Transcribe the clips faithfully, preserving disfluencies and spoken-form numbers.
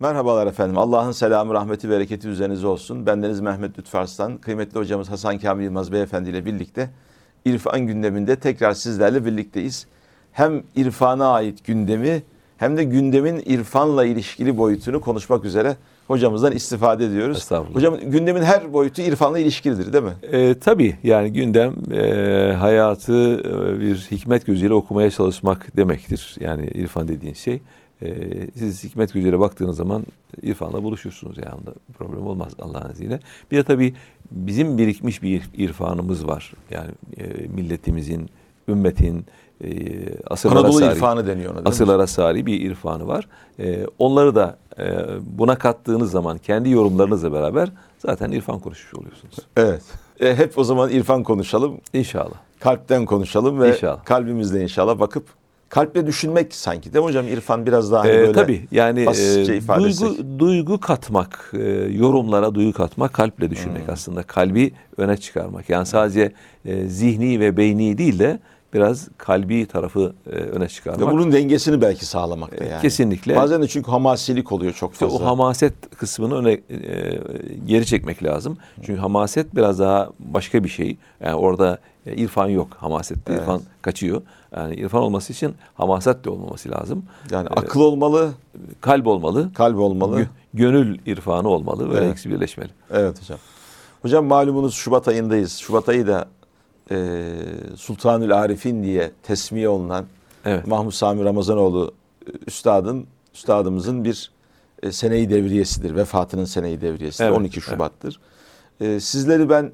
Merhabalar efendim. Allah'ın selamı, rahmeti, bereketi üzerinize olsun. Bendeniz Mehmet Lütfarslan, kıymetli hocamız Hasan Kamil Yılmaz Beyefendi ile birlikte İrfan gündeminde tekrar sizlerle birlikteyiz. Hem irfana ait gündemi hem de gündemin irfanla ilişkili boyutunu konuşmak üzere hocamızdan istifade ediyoruz. Estağfurullah. Hocam, gündemin her boyutu irfanla ilişkilidir değil mi? E, tabii yani gündem e, hayatı e, bir hikmet gözüyle okumaya çalışmak demektir. Yani irfan dediğin şey. E, siz hikmet gözüyle baktığınız zaman irfanla buluşursunuz. Yani problem olmaz Allah'ın izniyle. Bir de tabii bizim birikmiş bir irfanımız var. Yani e, milletimizin, ümmetin, e, asırlara Anadolu sari, irfanı deniyor ona, asırlara sari bir irfanı var. E, onları da e, buna kattığınız zaman kendi yorumlarınızla beraber zaten irfan konuşmuş oluyorsunuz. Evet. E, hep o zaman irfan konuşalım. İnşallah. Kalpten konuşalım ve inşallah. Kalbimizle inşallah bakıp kalple düşünmek sanki değil mi hocam? İrfan biraz daha hani böyle ee, tabii yani basitçe ifade duygu, etsek. Duygu katmak, e, yorumlara duygu katmak, kalple düşünmek hmm. aslında. Kalbi öne çıkarmak. Yani sadece e, zihni ve beyni değil de biraz kalbi tarafı e, öne çıkarmak. Ve bunun dengesini belki sağlamak da yani. Kesinlikle. Bazen de çünkü hamasilik oluyor çok fazla. İşte o hamaset kısmını öne e, geri çekmek lazım. Çünkü hamaset biraz daha başka bir şey. Yani orada e, irfan yok hamasette. Evet. İrfan kaçıyor. Yani irfan olması için hamaset de olmaması lazım. Yani akıl olmalı. Kalp olmalı. Kalp olmalı. G- gönül irfanı olmalı. Böyle evet. ikisi birleşmeli. Evet hocam. Hocam malumunuz Şubat ayındayız. Şubat ayı da Ee, Sultanül Arifin diye tesmiye olunan evet. Mahmud Sami Ramazanoğlu üstadın, üstadımızın bir e, sene-i devriyesidir. Vefatının sene-i devriyesidir. Evet. on iki Şubat'tır. Evet. Ee, sizleri ben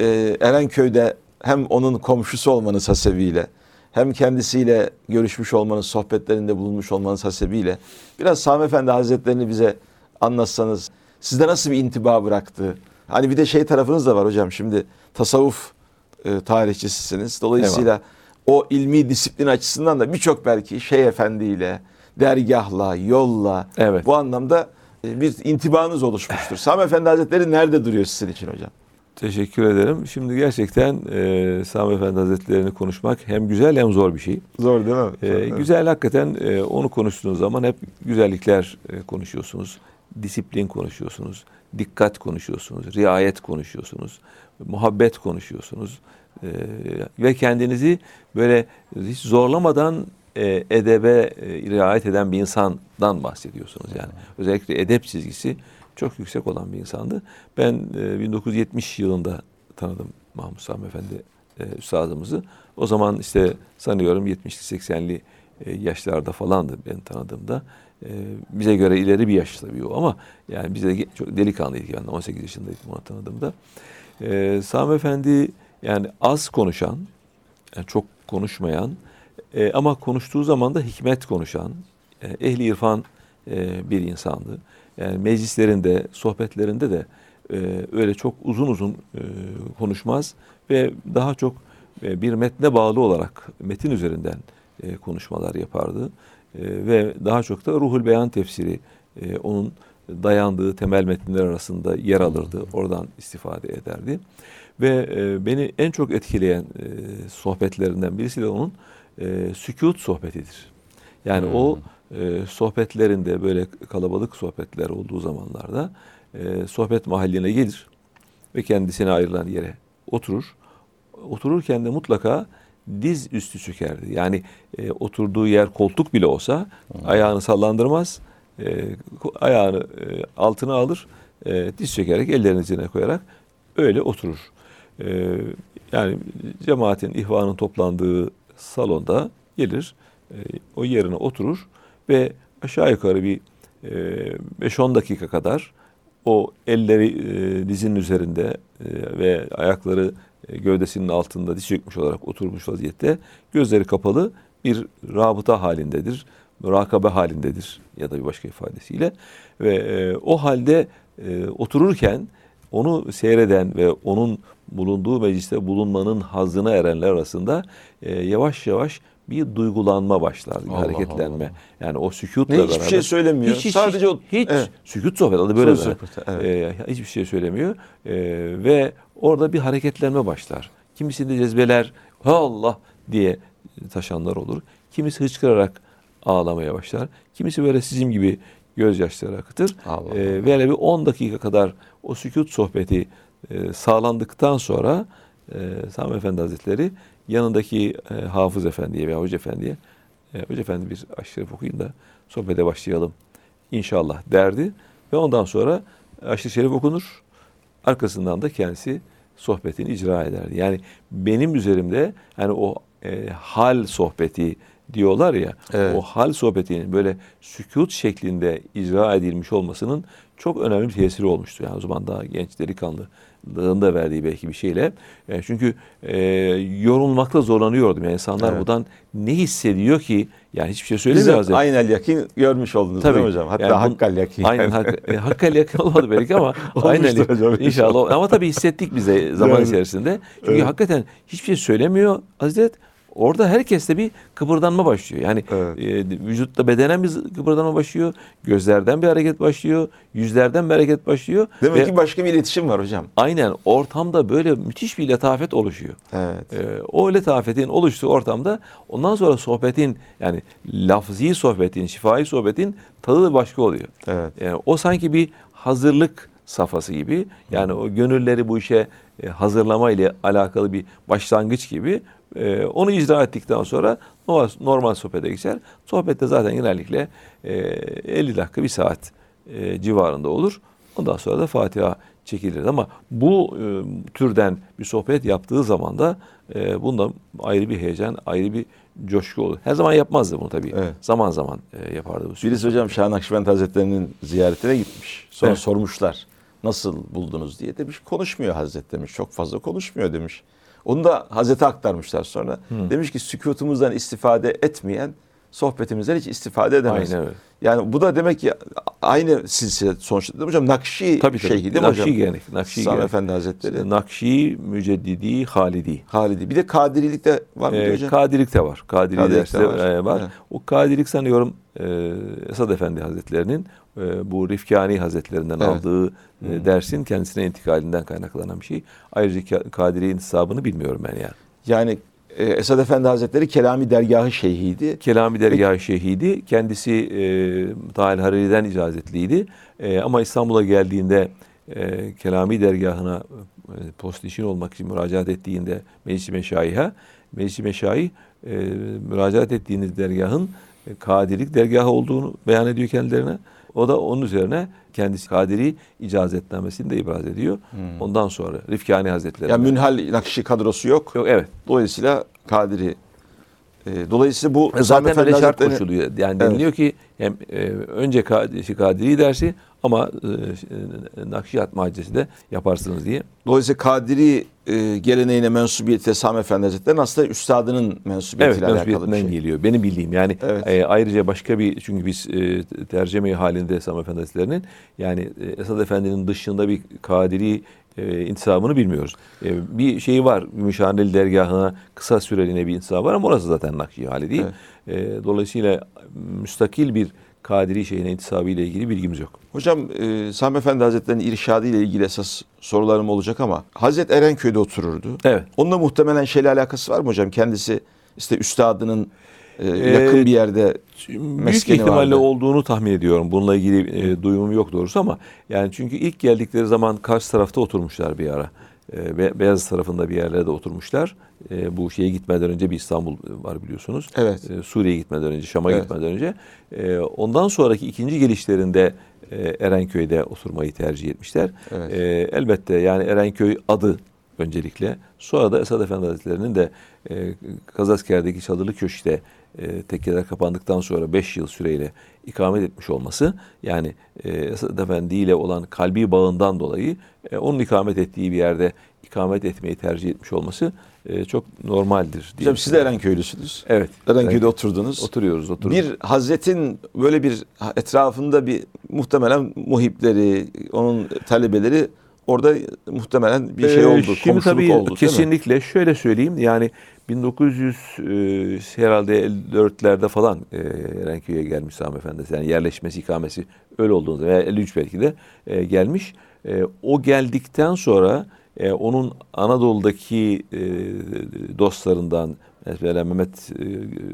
e, Erenköy'de hem onun komşusu olmanız hasebiyle hem kendisiyle görüşmüş olmanız, sohbetlerinde bulunmuş olmanız hasebiyle biraz Sami Efendi Hazretlerini bize anlatsanız, sizde nasıl bir intiba bıraktı? Hani bir de şey tarafınız da var hocam, şimdi tasavvuf tarihçisisiniz. Dolayısıyla evet. o ilmi disiplin açısından da birçok belki Şeyh Efendi'yle, dergahla, yolla evet. bu anlamda bir intibanız oluşmuştur. Sami Efendi Hazretleri nerede duruyor sizin için hocam? Teşekkür ederim. Şimdi gerçekten e, Sami Efendi Hazretleri'ni konuşmak hem güzel hem zor bir şey. Zor değil mi? E, evet. Güzel hakikaten e, onu konuştuğunuz zaman hep güzellikler e, konuşuyorsunuz. Disiplin konuşuyorsunuz. Dikkat konuşuyorsunuz. Riayet konuşuyorsunuz. Muhabbet konuşuyorsunuz ee, ve kendinizi böyle hiç zorlamadan e, edebe e, riayet eden bir insandan bahsediyorsunuz yani. Özellikle edep çizgisi çok yüksek olan bir insandı. Ben e, bin dokuz yüz yetmiş yılında tanıdım Mahmud Sami Efendi e, üstadımızı. O zaman işte sanıyorum yetmişli seksenli e, yaşlarda falandı ben tanıdığımda. E, bize göre ileri bir yaş tabii o ama yani bize çok delikanlıydı. Ben de on sekiz yaşındaydım onu tanıdığımda. Ee, Sami Efendi yani az konuşan, yani çok konuşmayan e, ama konuştuğu zaman da hikmet konuşan, e, ehli irfan e, bir insandı. Yani meclislerinde, sohbetlerinde de e, öyle çok uzun uzun e, konuşmaz ve daha çok e, bir metne bağlı olarak metin üzerinden e, konuşmalar yapardı. E, ve daha çok da Ruhul Beyan tefsiri e, onun dayandığı temel metinler arasında yer alırdı. Oradan istifade ederdi. Ve e, beni en çok etkileyen e, sohbetlerinden birisi de onun e, sükût sohbetidir. Yani hmm. o e, sohbetlerinde böyle kalabalık sohbetler olduğu zamanlarda e, sohbet mahalline gelir ve kendisine ayrılan yere oturur. Otururken de mutlaka diz üstü çökerdi. Yani e, oturduğu yer koltuk bile olsa hmm. ayağını sallandırmaz. E, ayağını e, altına alır, e, diz çekerek, ellerini içine koyarak öyle oturur. E, yani cemaatin, ihvanın toplandığı salonda gelir, e, o yerine oturur ve aşağı yukarı bir e, beş on dakika kadar o elleri e, dizinin üzerinde e, ve ayakları e, gövdesinin altında diz çökmüş olarak oturmuş vaziyette, gözleri kapalı bir rabıta halindedir. Mürakabe halindedir ya da bir başka ifadesiyle ve e, o halde e, otururken onu seyreden ve onun bulunduğu mecliste bulunmanın hazzına erenler arasında e, yavaş yavaş bir duygulanma başlar, bir Allah hareketlenme. Allah. Yani o sükûtla ne, beraber. Hiçbir şey söylemiyor. Hiç, hiç, Sadece o hiç evet. sükût sohbeti adı böyle. Evet. E, hiçbir şey söylemiyor e, ve orada bir hareketlenme başlar. Kimisinde cezbeler ha Allah diye taşanlar olur. Kimisi hıçkırarak ağlamaya başlar. Kimisi böyle sizin gibi gözyaşları akıtır. E, ve hele bir on dakika kadar o sükût sohbeti e, sağlandıktan sonra e, Sami Efendi Hazretleri yanındaki e, Hafız Efendi'ye veya Hoca Efendi'ye e, Hoca Efendi bir aşırı okuyun da sohbete başlayalım İnşallah derdi ve ondan sonra Aşr-ı Şerif okunur. Arkasından da kendisi sohbetini icra ederdi. Yani benim üzerimde yani o e, hal sohbeti diyorlar ya, evet, o hal sohbetinin böyle sükût şeklinde icra edilmiş olmasının çok önemli bir tesiri olmuştu. Yani o zaman daha genç delikanlılığında verdiği belki bir şeyle. Yani çünkü e, yorulmakla zorlanıyordum. Yani insanlar, evet, buradan ne hissediyor ki? Yani hiçbir şey söylemiyor. Biz aynel yakin görmüş oldunuz değil mi hocam? Hatta yani bun, hakkal yakin. Aynen, hak, e, hakkal yakin olmadı belki ama aynel yakin inşallah. Ama tabii hissettik bize zaman içerisinde. Çünkü evet, hakikaten hiçbir şey söylemiyor Hazret. Orada herkeste bir kıpırdanma başlıyor. Yani evet, e, vücutta bedenen bir kıpırdanma başlıyor. Gözlerden bir hareket başlıyor. Yüzlerden bir hareket başlıyor. Demek ve ki başka bir iletişim var hocam. Aynen. Ortamda böyle müthiş bir letafet oluşuyor. Evet. E, o letafetin oluştuğu ortamda ondan sonra sohbetin, yani lafzi sohbetin, şifai sohbetin tadı da başka oluyor. Evet. Yani o sanki bir hazırlık safhası gibi. Yani o gönülleri bu işe hazırlama ile alakalı bir başlangıç gibi. Ee, onu icra ettikten sonra normal, normal sohbete geçer. Sohbette zaten genellikle e, elli dakika bir saat e, civarında olur. Ondan sonra da Fatiha çekilir. Ama bu e, türden bir sohbet yaptığı zaman da e, bundan ayrı bir heyecan, ayrı bir coşku olur. Her zaman yapmazdı bunu tabii. Evet. Zaman zaman e, yapardı. Bu birisi hocam Şah Nakşibend Hazretleri'nin ziyaretine gitmiş. Sonra evet, sormuşlar nasıl buldunuz diye, demiş konuşmuyor Hazret demiş. Çok fazla konuşmuyor demiş. Onu da Hazret'e aktarmışlar sonra. Hı. Demiş ki sükutumuzdan istifade etmeyen sohbetimizden hiç istifade edemez. Aynen öyle. Yani bu da demek ki aynı silsile sonuçta. Hocam Nakşi tabii, şeyhi tabii, değil mi hocam? Yani, Nakşi Sami Efendi Hazretleri. Nakşi, Müceddidi, Halidi. Halidi. Bir de Kadirilik de var mı ee, hocam? Kadirilik de var. Kadirilik, Kadirilik de var. E, var. O Kadirilik sanıyorum e, Esad Efendi Hazretleri'nin e, bu Rifkani Hazretlerinden evet, aldığı e, dersin kendisine intikalinden kaynaklanan bir şey. Ayrıca Kadiri'nin hesabını bilmiyorum ben yani. Yani Esad Efendi Hazretleri Kelami Dergahı şeyhiydi. Kelami Dergahı şeyhiydi. Kendisi e, Tahir Hariri'den icazetliydi. E, ama İstanbul'a geldiğinde e, Kelami Dergahı'na e, postişin olmak için müracaat ettiğinde Meclis-i Meşayih'e, Meclis-i Meşayih e, müracaat ettiğiniz dergahın e, Kadirilik dergahı olduğunu beyan ediyor kendilerine. O da onun üzerine kendisi Kadiri icazetnamesini de ibraz ediyor. Hmm. Ondan sonra Rifkani Hazretleri. Yani münhal Nakşi kadrosu yok. Yok evet. Dolayısıyla Kadiri. E, dolayısıyla bu e, zaten böyle şart koşuluyor. Yani evet, deniliyor ki hem e, önce Kadiri dersi ama e, Nakşi Hatmacesi de yaparsınız diye. Dolayısıyla Kadiri e, geleneğine mensubiyeti Sami Efendi Hazretleri'nin aslında üstadının mensubiyetiyle evet, alakalı bir şey geliyor. Benim bildiğim yani evet, e, ayrıca başka bir, çünkü biz e, tercüme halinde Sami Efendi Hazretleri'nin yani e, Esad Efendi'nin dışında bir Kadiri e, intisabını bilmiyoruz. E, bir şeyi var, Gümüşhaneli dergahına kısa süreliğine bir intisabı var ama orası zaten Nakşi hali değil. Evet. E, dolayısıyla müstakil bir Kadiri şeyine intisabı ile ilgili bilgimiz yok. Hocam e, Sami Efendi Hazretleri'nin irşadı ile ilgili esas sorularım olacak ama Hazret Erenköy'de otururdu. Evet. Onunla muhtemelen şeyle alakası var mı hocam? Kendisi işte üstadının e, yakın ee, bir yerde meskeni vardı. Büyük ihtimalle olduğunu tahmin ediyorum. Bununla ilgili e, duyumum yok doğrusu ama yani çünkü ilk geldikleri zaman karşı tarafta oturmuşlar bir ara. Be- Beyazıt tarafında bir yerlerde oturmuşlar. E, bu şeye gitmeden önce bir İstanbul var biliyorsunuz. Evet. E, Suriye'ye gitmeden önce, Şam'a evet, gitmeden önce. E, ondan sonraki ikinci gelişlerinde e, Erenköy'de oturmayı tercih etmişler. Evet. E, elbette yani Erenköy adı öncelikle. Sonra da Esad Efendi Hazretleri'nin de e, Kazasker'deki çadırlı köşkte e, tekkeler kapandıktan sonra beş yıl süreyle ikamet etmiş olması, yani e, Esad Efendi ile olan kalbi bağından dolayı e, onun ikamet ettiği bir yerde ikamet etmeyi tercih etmiş olması e, çok normaldir. Hocam siz de Erenköylüsünüz. Evet. Erenköy'de Erenköy. oturdunuz. Oturuyoruz, oturuyoruz. Bir Hazret'in böyle bir etrafında bir muhtemelen muhipleri, onun talebeleri orada muhtemelen bir şey oldu, ee, şimdi komşuluk oldu. Kesinlikle şöyle söyleyeyim yani bin dokuz yüz e, herhalde elli dörtlerde falan e, Erenköy'e gelmiş Sami Efendi. Yani yerleşmesi, ikamesi öyle olduğunda veya elli üç belki de e, gelmiş. E, o geldikten sonra e, onun Anadolu'daki e, dostlarından mesela Mehmet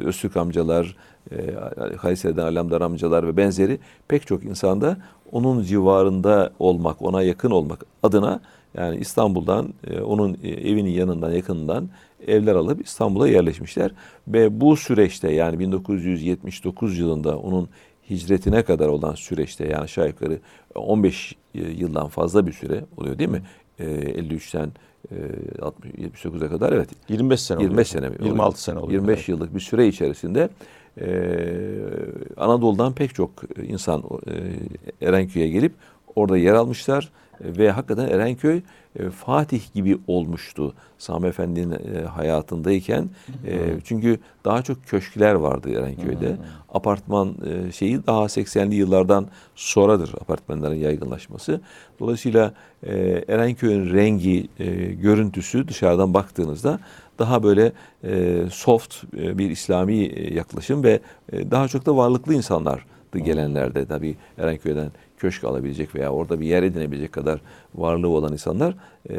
e, Öztürk amcalar, e, Kayseri'den Alemdar amcalar ve benzeri pek çok insanda onun civarında olmak, ona yakın olmak adına yani İstanbul'dan, e, onun evinin yanından, yakınından evler alıp İstanbul'a yerleşmişler. Ve bu süreçte yani bin dokuz yüz yetmiş dokuz yılında onun hicretine kadar olan süreçte yani aşağı yukarı on beş yıldan fazla bir süre oluyor değil mi? E, elli üçten yetmiş dokuza kadar evet. yirmi beş sene yirmi beş sene yirmi altı sene oluyor. yirmi beş yıllık bir süre içerisinde e, Anadolu'dan pek çok insan e, Erenköy'e gelip orada yer almışlar ve hakikaten Erenköy e, Fatih gibi olmuştu Sami Efendi'nin e, hayatındayken. E, çünkü daha çok köşkler vardı Erenköy'de. Hı hı. Apartman e, şeyi daha seksenli yıllardan sonradır apartmanların yaygınlaşması. Dolayısıyla e, Erenköy'ün rengi, e, görüntüsü dışarıdan baktığınızda daha böyle e, soft e, bir İslami e, yaklaşım ve e, daha çok da varlıklı insanlar gelenlerde tabii Erenköy'den köşk alabilecek veya orada bir yer edinebilecek kadar varlığı olan insanlar e,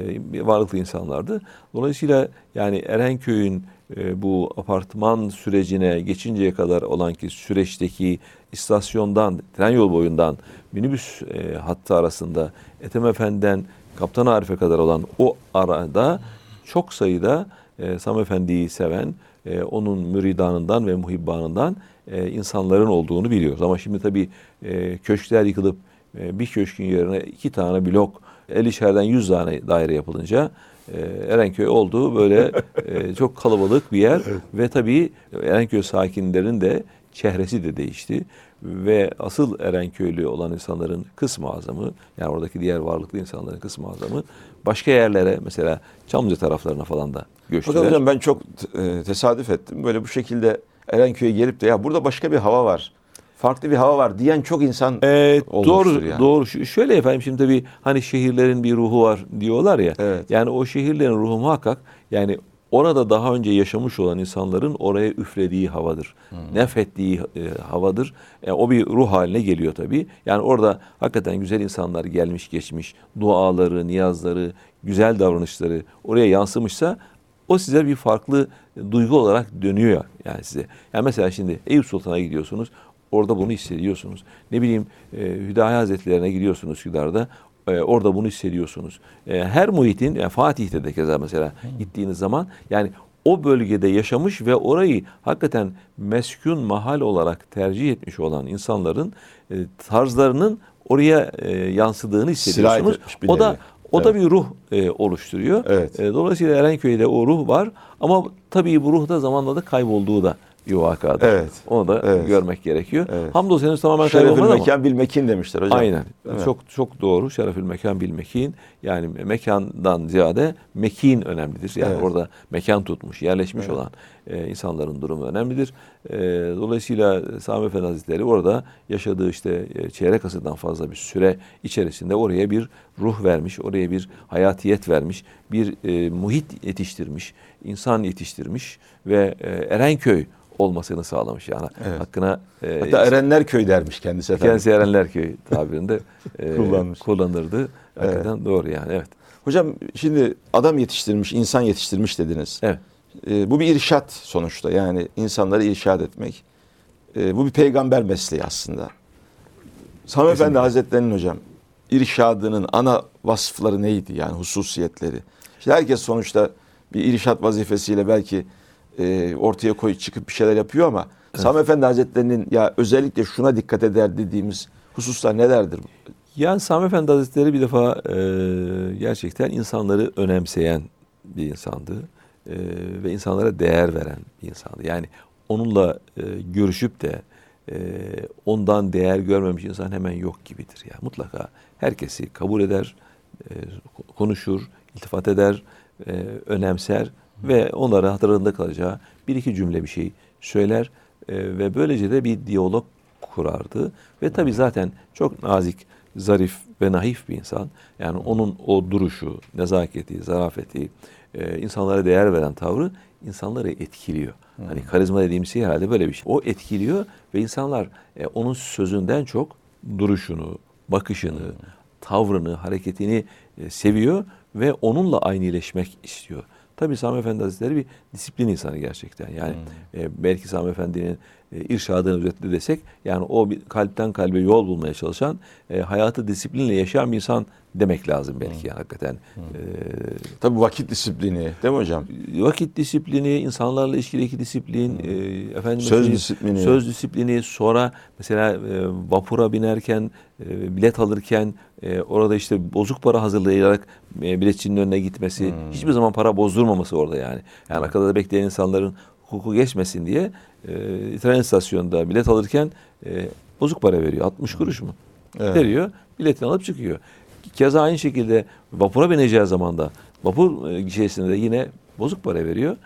varlıklı insanlardı. Dolayısıyla yani Erenköy'ün e, bu apartman sürecine geçinceye kadar olan ki süreçteki istasyondan, tren yol boyundan minibüs e, hattı arasında Ethem Efendi'den Kaptan Arif'e kadar olan o arada çok sayıda e, Sami Efendi'yi seven, e, onun müridanından ve muhibbanından Ee, insanların olduğunu biliyoruz. Ama şimdi tabii e, köşkler yıkılıp e, bir köşkün yerine iki tane blok, ellişerden yüz tane daire yapılınca e, Erenköy oldu. Böyle e, çok kalabalık bir yer. Evet. Ve tabii Erenköy sakinlerinin de çehresi de değişti. Ve asıl Erenköylü olan insanların kısmı azamı, yani oradaki diğer varlıklı insanların kısmı azamı başka yerlere, mesela Çamlıca taraflarına falan da göçtüler. Hocam, hocam ben çok e, tesadüf ettim. Böyle bu şekilde Erenköy'e gelip de ya burada başka bir hava var, farklı bir hava var diyen çok insan ee, olmuştur doğru, yani. Doğru. Şöyle efendim, şimdi tabii hani şehirlerin bir ruhu var diyorlar ya. Evet. Yani o şehirlerin ruhu muhakkak yani orada daha önce yaşamış olan insanların oraya üflediği havadır. Hmm. Nefettiği e, havadır. Yani o bir ruh haline geliyor tabii. Yani orada hakikaten güzel insanlar gelmiş geçmiş, duaları, niyazları, güzel davranışları oraya yansımışsa o size bir farklı duygu olarak dönüyor yani size. Yani mesela şimdi Eyüp Sultan'a gidiyorsunuz, orada bunu hissediyorsunuz. Ne bileyim e, Hüdayi Hazretleri'ne gidiyorsunuz Üsküdar'da, e, orada bunu hissediyorsunuz. E, her muhitin, yani Fatih'te de keza mesela gittiğiniz zaman yani o bölgede yaşamış ve orayı hakikaten meskun mahal olarak tercih etmiş olan insanların e, tarzlarının oraya e, yansıdığını hissediyorsunuz. O da O evet. da bir ruh e, oluşturuyor. Evet. E, dolayısıyla Erenköy'de o ruh var. Ama tabii bu ruh da zamanla da kaybolduğu da bir vakada. Evet. Onu da evet. görmek gerekiyor. Evet. Hamdolsun henüz tamamen kaybolmadı ama. Şerefül mekan bil mekin demişler hocam. Aynen. Evet. Çok çok doğru. Şerefül mekan bil mekin. Yani mekandan ziyade mekin önemlidir. Yani evet. orada mekan tutmuş, yerleşmiş evet. olan e, insanların durumu önemlidir. E, dolayısıyla Sami Efendi Hazretleri orada yaşadığı işte e, çeyrek asırdan fazla bir süre içerisinde oraya bir ruh vermiş, oraya bir hayatiyet vermiş, bir e, muhit yetiştirmiş, insan yetiştirmiş ve e, Erenköy olmasını sağlamış yani. Evet. Hakkına e, hatta Erenler Köy dermiş kendisi efendim. Kendisi Erenler Köy tabirinde e, kullanırdı. Hakikaten evet. doğru yani. Evet. Hocam şimdi adam yetiştirmiş, insan yetiştirmiş dediniz. Evet. E, bu bir irşat sonuçta. Yani insanları irşat etmek. E, bu bir peygamber mesleği aslında. Sami Efendi Hazretleri'nin hocam irşadının ana vasıfları neydi? Yani hususiyetleri. İşte herkes sonuçta bir irşat vazifesiyle belki E, ortaya koyup çıkıp bir şeyler yapıyor ama evet. Sami Efendi Hazretleri'nin ya özellikle şuna dikkat eder dediğimiz hususlar nelerdir? Yani Sami Efendi Hazretleri bir defa e, gerçekten insanları önemseyen bir insandı. E, ve insanlara değer veren bir insandı. Yani onunla e, görüşüp de e, ondan değer görmemiş insan hemen yok gibidir. Yani mutlaka herkesi kabul eder, e, konuşur, iltifat eder, e, önemser. Ve onlara hatırlarında kalacağı bir iki cümle bir şey söyler e, ve böylece de bir diyalog kurardı. Ve tabii zaten çok nazik, zarif ve naif bir insan. Yani onun o duruşu, nezaketi, zarafeti, e, insanlara değer veren tavrı insanları etkiliyor. Hmm. Hani karizma dediğimiz şey herhalde böyle bir şey. O etkiliyor ve insanlar e, onun sözünden çok duruşunu, bakışını, hmm. tavrını, hareketini e, seviyor ve onunla aynileşmek istiyor. Tabii Sami Efendi Hazretleri bir disiplin insanı gerçekten. Yani hmm. e, belki Sami Efendi'nin e, irşadını özetle desek, yani o bir kalpten kalbe yol bulmaya çalışan, e, hayatı disiplinle yaşayan bir insan demek lazım belki. Hı. Yani hakikaten. Hı. E, Tabii vakit disiplini değil mi hocam? Vakit disiplini, insanlarla ilişkideki disiplin, e, efendim, söz disiplini. Söz disiplini, sonra mesela e, vapura binerken, e, bilet alırken e, orada işte bozuk para hazırlayarak e, biletçinin önüne gitmesi, Hı. hiçbir zaman para bozdurmaması orada yani. Yani arkada da bekleyen insanların hukuku geçmesin diye e, tren istasyonunda bilet alırken e, bozuk para veriyor. altmış kuruş mu? Evet. Veriyor. Biletini alıp çıkıyor. Keza aynı şekilde vapura bineceği zaman da vapur e, gişesinde de yine bozuk para veriyor.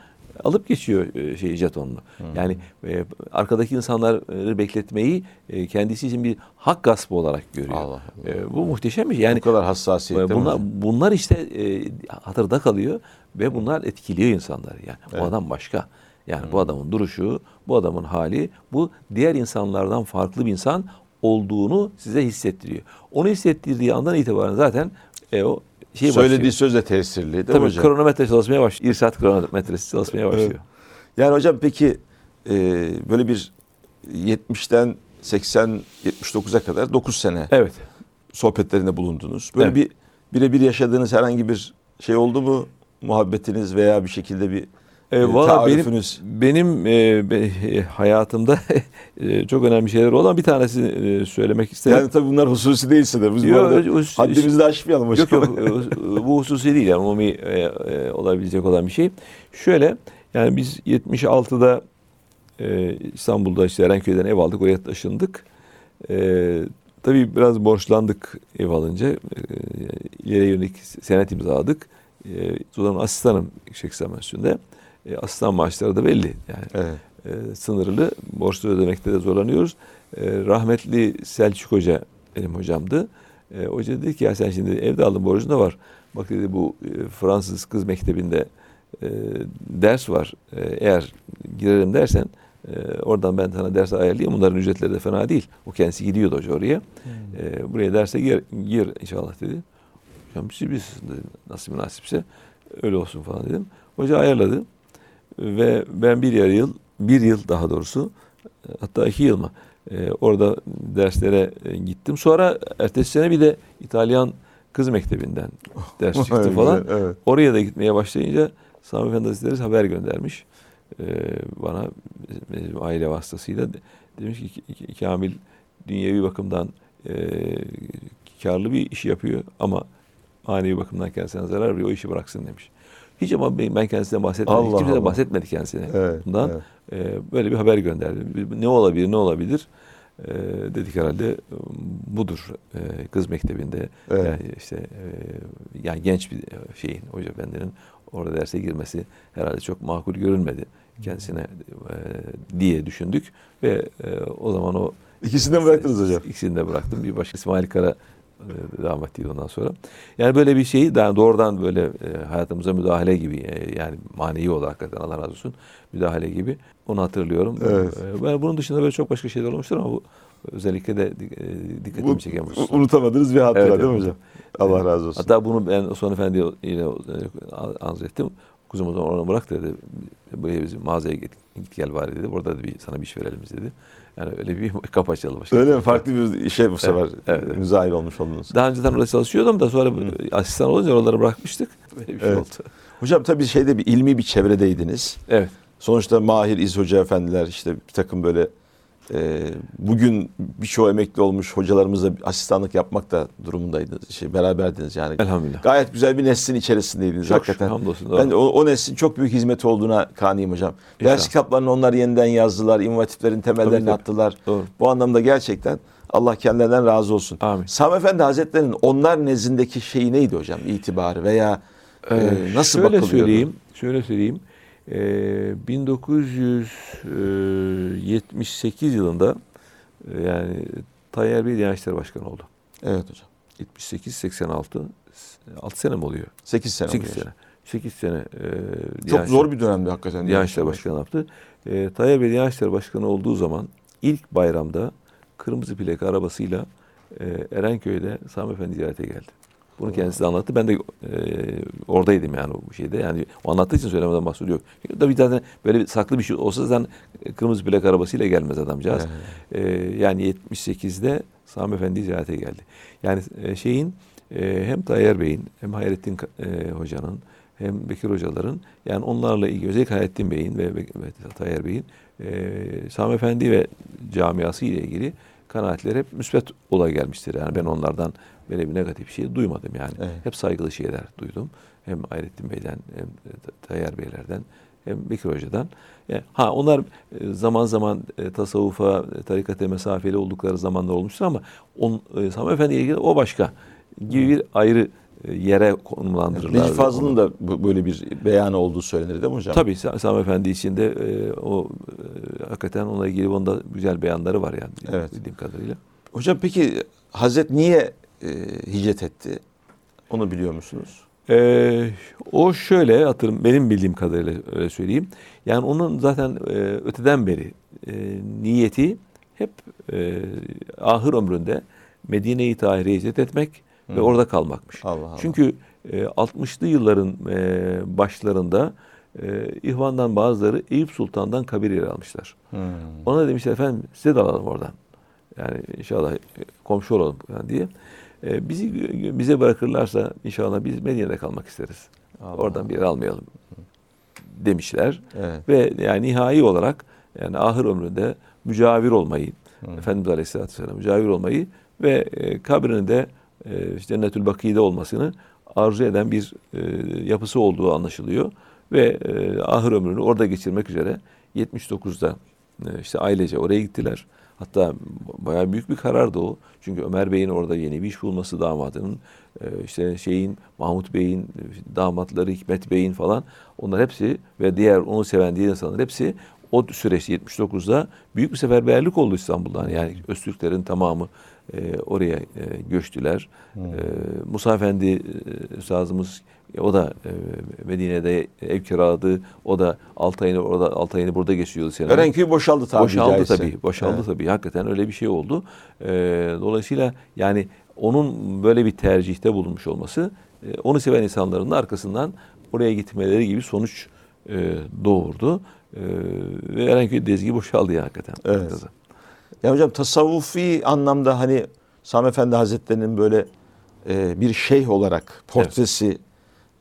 Alıp geçiyor e, şey jetonunu. Hı. Yani e, arkadaki insanları bekletmeyi e, kendisi için bir hak gaspı olarak görüyor. Allah Allah. E, bu muhteşem bir şey. Yani, bu kadar hassasiyet. E, bunlar, bunlar işte e, hatırda kalıyor ve bunlar etkiliyor insanları. Yani evet. Bu adam başka. Yani Hı. bu adamın duruşu, bu adamın hali, bu diğer insanlardan farklı bir insan olduğunu size hissettiriyor. Onu hissettirdiği andan itibaren zaten e, o şey söylediği başlıyor. Söz de tesirli değil Tabii mi hocam? Kronometre çalışmaya başlıyor. İrşad kronometresi çalışmaya başlıyor. Evet. Yani hocam peki e, böyle bir yetmişten seksen yetmiş dokuza kadar dokuz sene evet. sohbetlerinde bulundunuz. Böyle evet. bir birebir yaşadığınız herhangi bir şey oldu mu? Muhabbetiniz veya bir şekilde bir E, Valla benim, benim e, be, hayatımda e, çok önemli şeyler olan bir tanesini e, söylemek isterim. Yani tabii bunlar hususi değilse de biz yok, hususi, haddimizi de aşmayalım. Yok yok bu hususi değil yani umumi e, e, olabilecek olan bir şey. Şöyle yani biz yetmiş altıda e, İstanbul'da işte Erenköy'den ev aldık, oraya taşındık. E, tabii biraz borçlandık ev alınca. E, ileriye yönelik senet imzaladık. E, Sudan asistanım Yüksek İslam Enstitüsü'nde. Aslan maaşları da belli yani evet. e, sınırlı borçlu ödemekte de zorlanıyoruz. E, rahmetli Selçuk Hoca benim hocamdı. E, hoca dedi ki ya sen şimdi evde aldın borcun da var. Bak dedi bu e, Fransız kız mektebinde e, ders var. E, eğer girerim dersen e, oradan ben sana ders ayarlayayım. Bunların ücretleri de fena değil. O kendisi gidiyordu hoca oraya. Hmm. E, buraya derse gir, gir inşallah dedi. Hocam siz bilirsiniz nasıl münasipse öyle olsun falan dedim. Hoca ayarladı. Ve ben bir yarı yıl, bir yıl daha doğrusu, hatta iki yıl mı e, orada derslere e, gittim. Sonra ertesi sene bir de İtalyan kız mektebinden ders çıktı falan. Evet. Oraya da gitmeye başlayınca Sami Efendi Hazretleri haber göndermiş e, bana e, aile vasıtasıyla. Demiş ki Kamil dünyevi bakımdan e, karlı bir işi yapıyor ama manevi bakımdan kendisine zarar veriyor, o işi bıraksın demiş. Hiç ama ben kendisine bahsetmedim. Allah Hiç kimse de bahsetmedi kendisine. Evet, bundan evet. E, böyle bir haber gönderdim. Ne olabilir, ne olabilir? E, dedik herhalde budur. E, kız mektebinde evet. yani işte e, yani genç bir şeyin, hoca efendinin orada derse girmesi herhalde çok makul görünmedi kendisine e, diye düşündük ve e, o zaman o ikisini de bıraktınız hocam. İkisini de bıraktım. Bir başka İsmail Kara rahmetliydi ondan sonra. Yani böyle bir şeyi daha doğrudan böyle e, hayatımıza müdahale gibi e, yani manevi olarak zaten Allah razı olsun müdahale gibi onu hatırlıyorum. Evet. E, ben bunun dışında böyle çok başka şeyler olmuştur ama bu özellikle de e, dikkatimi bu, çeken bu. Unutamadınız bir hatıra evet, değil mi evet. hocam? Allah razı olsun. Hatta bunu ben Osman Efendi ile arz ettim. Kuzum o zaman onu bırak dedi. Buraya bizim mağazaya git, git gel bari dedi. Burada bir, sana bir iş verelim dedi. Yani öyle bir kapı açalım. Öyle mi? Farklı bir şey bu sefer. Evet, evet. Müzahir olmuş oldunuz. Daha önceden orada çalışıyordum da sonra Hı. asistan olunca oraları bırakmıştık. Böyle bir şey evet. oldu. Hocam tabii şeyde bir ilmi bir çevredeydiniz. Evet. Sonuçta Mahir İz Hoca Efendiler işte bir takım böyle e, bugün birçoğu emekli olmuş hocalarımızla asistanlık yapmak da durumundaydınız. Şey, beraberdiniz yani. Elhamdülillah. Gayet güzel bir neslin içerisindeydiniz. Çok hakikaten. Hamdolsun. Doğru. Ben o, o neslin çok büyük hizmeti olduğuna kaniyim hocam. İnşallah. Ders kitaplarını onlar yeniden yazdılar. İnovatiflerin temellerini tabii, attılar. Doğru. Bu anlamda gerçekten Allah kendilerinden razı olsun. Amin. Sami Efendi Hazretleri'nin onlar nezdindeki şeyi neydi hocam? İtibarı veya ee, e, nasıl şöyle bakılıyordu? Söyleyeyim, şöyle söyleyeyim. Ee, bin dokuz yüz yetmiş sekiz yılında yani Tayyar Bey Diyanet İşleri Başkanı oldu. Evet hocam. yetmiş sekiz seksen altı altı sene mi oluyor? sekiz sene sekiz oluyor. sekiz sene. E, Çok zor bir dönemdi hakikaten. Diyanet İşleri Başkanı yaptı. E, Tayyar Bey Diyanet İşleri Başkanı olduğu zaman ilk bayramda kırmızı plaka arabasıyla e, Erenköy'de Sami Efendi ziyarete geldi. Bunu kendisi de anlattı. Ben de e, oradaydım yani bu şeyde. Yani o anlattığı için söylemeden bahsediyor. Tabii zaten böyle bir saklı bir şey olsa zaten kırmızı plak arabasıyla gelmez adamcağız. Evet. E, yani yetmiş sekizde Sami Efendi'yi ziyarete geldi. Yani e, şeyin e, hem Tayyar Bey'in hem Hayrettin e, Hoca'nın hem Bekir Hocaların, yani onlarla ilgili özellikle Hayrettin Bey'in ve, ve Tayyar Bey'in e, Sami Efendi ve camiası ile ilgili kanaatler hep müsbet olay gelmiştir. Yani ben onlardan böyle bir negatif şey duymadım yani. Evet. Hep saygılı şeyler duydum. Hem Hayrettin Bey'den, hem Tayyar Beylerden, hem Bekir Hoca'dan. Yani, ha onlar zaman zaman tasavvufa, tarikate mesafeli oldukları zamanlar olmuştur ama on, Sami Efendi'yle ilgili o başka gibi bir ayrı yere konumlandırırlar. Lütfazlı'nın da böyle bir beyanı olduğu söylenir değil mi hocam? Tabii Sami Efendi için de e, o e, hakikaten onunla ilgili onda güzel beyanları var yani evet. Bildiğim kadarıyla. Hocam peki Hazret niye e, hicret etti? Onu biliyor musunuz? E, o şöyle hatırım benim bildiğim kadarıyla öyle söyleyeyim. Yani onun zaten e, öteden beri e, niyeti hep e, ahır ömründe Medine-i Tahire'ye hicret etmek ve hmm. orada kalmakmış. Allah Allah. Çünkü e, altmışlı yılların e, başlarında e, İhvan'dan bazıları Eyüp Sultan'dan kabir yeri almışlar. Hmm. Ona demişler efendim size de alalım oradan. Yani inşallah komşu olalım yani diye. E, bizi bize bırakırlarsa inşallah biz Medine'de kalmak isteriz. Allah Oradan Allah. Bir yer almayalım demişler. Evet. Ve yani nihai olarak yani ahir ömründe mücavir olmayı, hmm. Efendimiz Aleyhisselatü Vesselam mücavir olmayı ve e, kabrini de Cennetül Baki'de olmasını arzu eden bir e, yapısı olduğu anlaşılıyor. Ve e, ahir ömrünü orada geçirmek üzere yetmiş dokuzda e, işte ailece oraya gittiler. Hatta bayağı büyük bir karardı o. Çünkü Ömer Bey'in orada yeni bir iş bulması, damadının, e, işte şeyin, Mahmud Bey'in, damatları Hikmet Bey'in falan onlar hepsi ve diğer onu seven diğer insanlar hepsi o süreç yetmiş dokuzda büyük bir seferberlik oldu İstanbul'dan. Yani Öztürklerin tamamı E, oraya e, göçtüler. Hmm. E, Musa Efendi e, üstazımız e, o da e, Medine'de ev kiraladı. O da altı ayını orada altı ayını burada geçiyordu sene. Örenköy boşaldı tabii. Boşaldı tabii. Boşaldı evet. Tabii. Hakikaten öyle bir şey oldu. E, dolayısıyla yani onun böyle bir tercihte bulunmuş olması e, onu seven insanların arkasından oraya gitmeleri gibi sonuç e, doğurdu. E, ve Erenköy dezgi boşaldı ya, hakikaten. Evet. Ya hocam tasavvufi anlamda hani Sami Efendi Hazretleri'nin böyle e, bir şeyh olarak portresi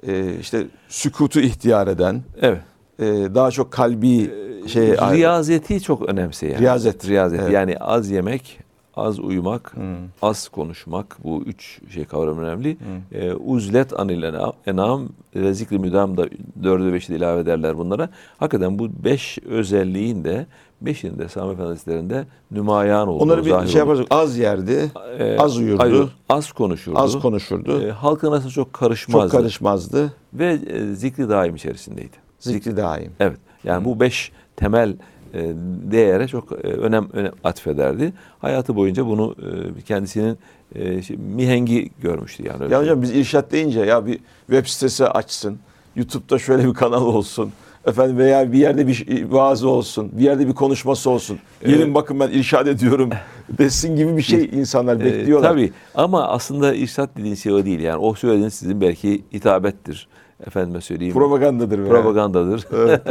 evet. e, işte sükutu ihtiyar eden evet. e, daha çok kalbi şey riyazeti çok önemseyen. Riyazet. Riyazet. Evet. Yani az yemek, az uyumak, hmm. az konuşmak, bu üç şey kavramı önemli. Hmm. E, uzlet anil enam ve zikri müdam da dördü beşi de ilave ederler bunlara. Hakikaten bu beş özelliğin de beşinde Sami Efendi Hazretleri'nde nümayan oldu. Onları bir şey yaparsak az yerdi, ee, az uyurdu, ayır, az konuşurdu. Az konuşurdu. E, halkın arasında çok karışmazdı. Çok karışmazdı. Ve e, zikri daim içerisindeydi. Zikri daim. Evet. Yani hmm. bu beş temel e, değere çok e, önem, önem atfederdi. Hayatı boyunca bunu e, kendisinin e, şey, mihengi görmüştü yani. Öyle ya hocam biz irşat deyince ya bir web sitesi açsın, YouTube'da şöyle bir kanal olsun. Efendim veya bir yerde bir vaazı olsun, bir yerde bir konuşması olsun. Gelin ee, bakın ben irşad ediyorum desin gibi bir şey insanlar bekliyorlar. E, tabii ama aslında irşad dediğin şey o değil. Yani o söylediğiniz sizin belki hitabettir. Efendime söyleyeyim. Propagandadır. Propagandadır. Evet.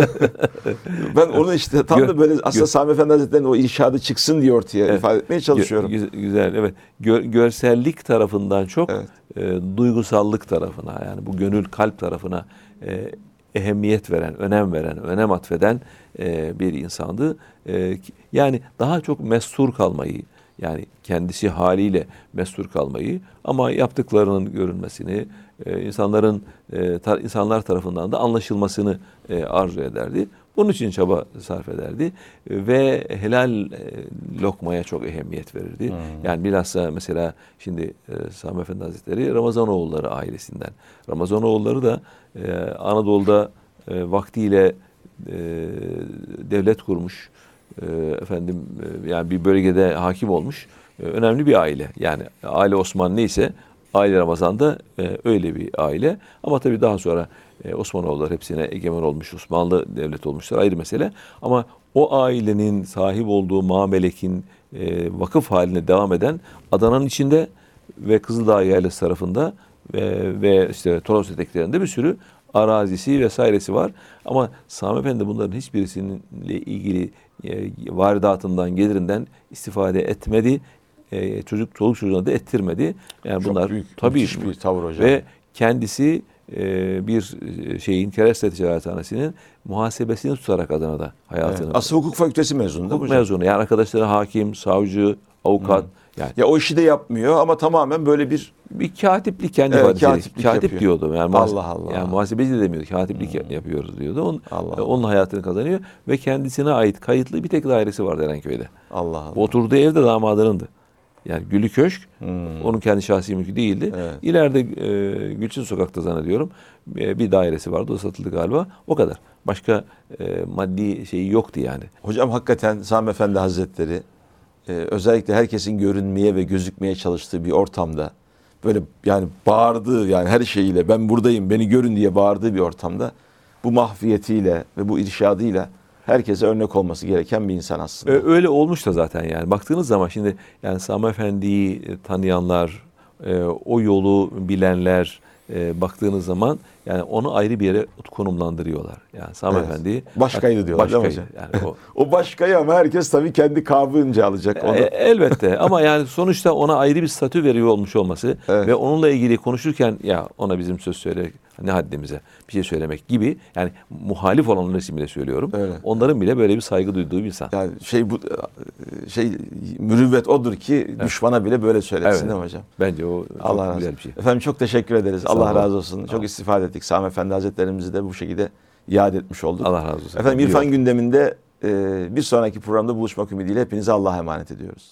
Ben onu işte tam da böyle aslında Gör. Sami Efendi Hazretleri'nin o irşadı çıksın diye ortaya evet. ifade etmeye çalışıyorum. Gö- güzel evet. Gör- görsellik tarafından çok evet. e, duygusallık tarafına yani bu gönül kalp tarafına e, ehemmiyet veren, önem veren, önem atfeden e, bir insandı. E, yani daha çok mestur kalmayı, yani kendisi haliyle mestur kalmayı ama yaptıklarının görülmesini, e, insanların e, tar- insanlar tarafından da anlaşılmasını e, arzu ederdi. Bunun için çaba sarf ederdi ve helal lokmaya çok ehemmiyet verirdi. Hmm. Yani bilhassa mesela şimdi Sami Efendi Hazretleri Ramazanoğulları ailesinden. Ramazanoğulları da Anadolu'da vaktiyle devlet kurmuş, efendim yani bir bölgede hakim olmuş önemli bir aile. Yani aile Osmanlı ise aile Ramazan'da öyle bir aile ama tabii daha sonra Osmanoğullar hepsine egemen olmuş, Osmanlı devlet olmuşlar, ayrı mesele. Ama o ailenin sahip olduğu mamelekin vakıf haline devam eden Adana'nın içinde ve Kızıldağ Yaylası tarafında ve, ve işte Toros eteklerinde bir sürü arazisi vesairesi var. Ama Sami Efendi bunların hiçbirisininle ilgili e, varidatından, gelirinden istifade etmedi. E, çocuk çoluk çocuğuna da ettirmedi. Yani çok bunlar büyük, tabii bir tavır hocam. Ve kendisi e, bir şeyin Kereste Ticarethanesi'nin muhasebesini tutarak Adana'da hayatını. Evet. Asıl hukuk fakültesi mezunu. Hukuk mezunu. Yani arkadaşları hakim, savcı, avukat. Hmm. Yani ya o işi de yapmıyor ama tamamen böyle bir bir katiplik kendi evet, katiplik katip diyordu. Yani muhasebe, Allah Allah. Yani muhasebeci de demiyordu. Katiplik hmm. yapıyoruz diyordu. Onun, Allah Allah. Onun hayatını kazanıyor ve kendisine ait kayıtlı bir tek dairesi vardı Erenköy'de. Allah Allah. Oturduğu evde damadınındı. Yani Gülü Köşk, hmm. onun kendi şahsi mülkü değildi. Evet. İleride e, Gülçin Sokak'ta zannediyorum e, bir dairesi vardı. O satıldı galiba. O kadar. Başka e, maddi şeyi yoktu yani. Hocam hakikaten Sami Efendi Hazretleri e, özellikle herkesin görünmeye ve gözükmeye çalıştığı bir ortamda böyle yani bağırdığı yani her şeyiyle ben buradayım, beni görün diye bağırdığı bir ortamda bu mahfiyetiyle ve bu irşadıyla herkese örnek olması gereken bir insan aslında. Öyle olmuş da zaten yani. Baktığınız zaman şimdi yani Sami Efendi'yi tanıyanlar, o yolu bilenler baktığınız zaman yani onu ayrı bir yere konumlandırıyorlar. Yani Sami evet. Efendi'yi başkaydı diyorlar. Başkaydı. Yani o, o başkayı ama herkes tabii kendi kabınca alacak onu. Elbette ama yani sonuçta ona ayrı bir statü veriyor olmuş olması evet. ve onunla ilgili konuşurken ya ona bizim söz söyle ne haddimize bir şey söylemek gibi yani muhalif olanların ismini söylüyorum. Öyle. Onların bile böyle bir saygı duyduğu bir insan. Yani şey bu şey mürüvvet odur ki evet. düşmana bile böyle söylesin evet. değil mi hocam? Bence o Allah çok güzel bir şey. Efendim çok teşekkür ederiz. Sağ Allah razı olsun. Çok Allah. istifade ettik. Sami Efendi Hazretlerimizi de bu şekilde iade etmiş olduk. Allah razı olsun. Efendim İrfan Gündemi'nde bir sonraki programda buluşmak ümidiyle hepinize Allah'a emanet ediyoruz.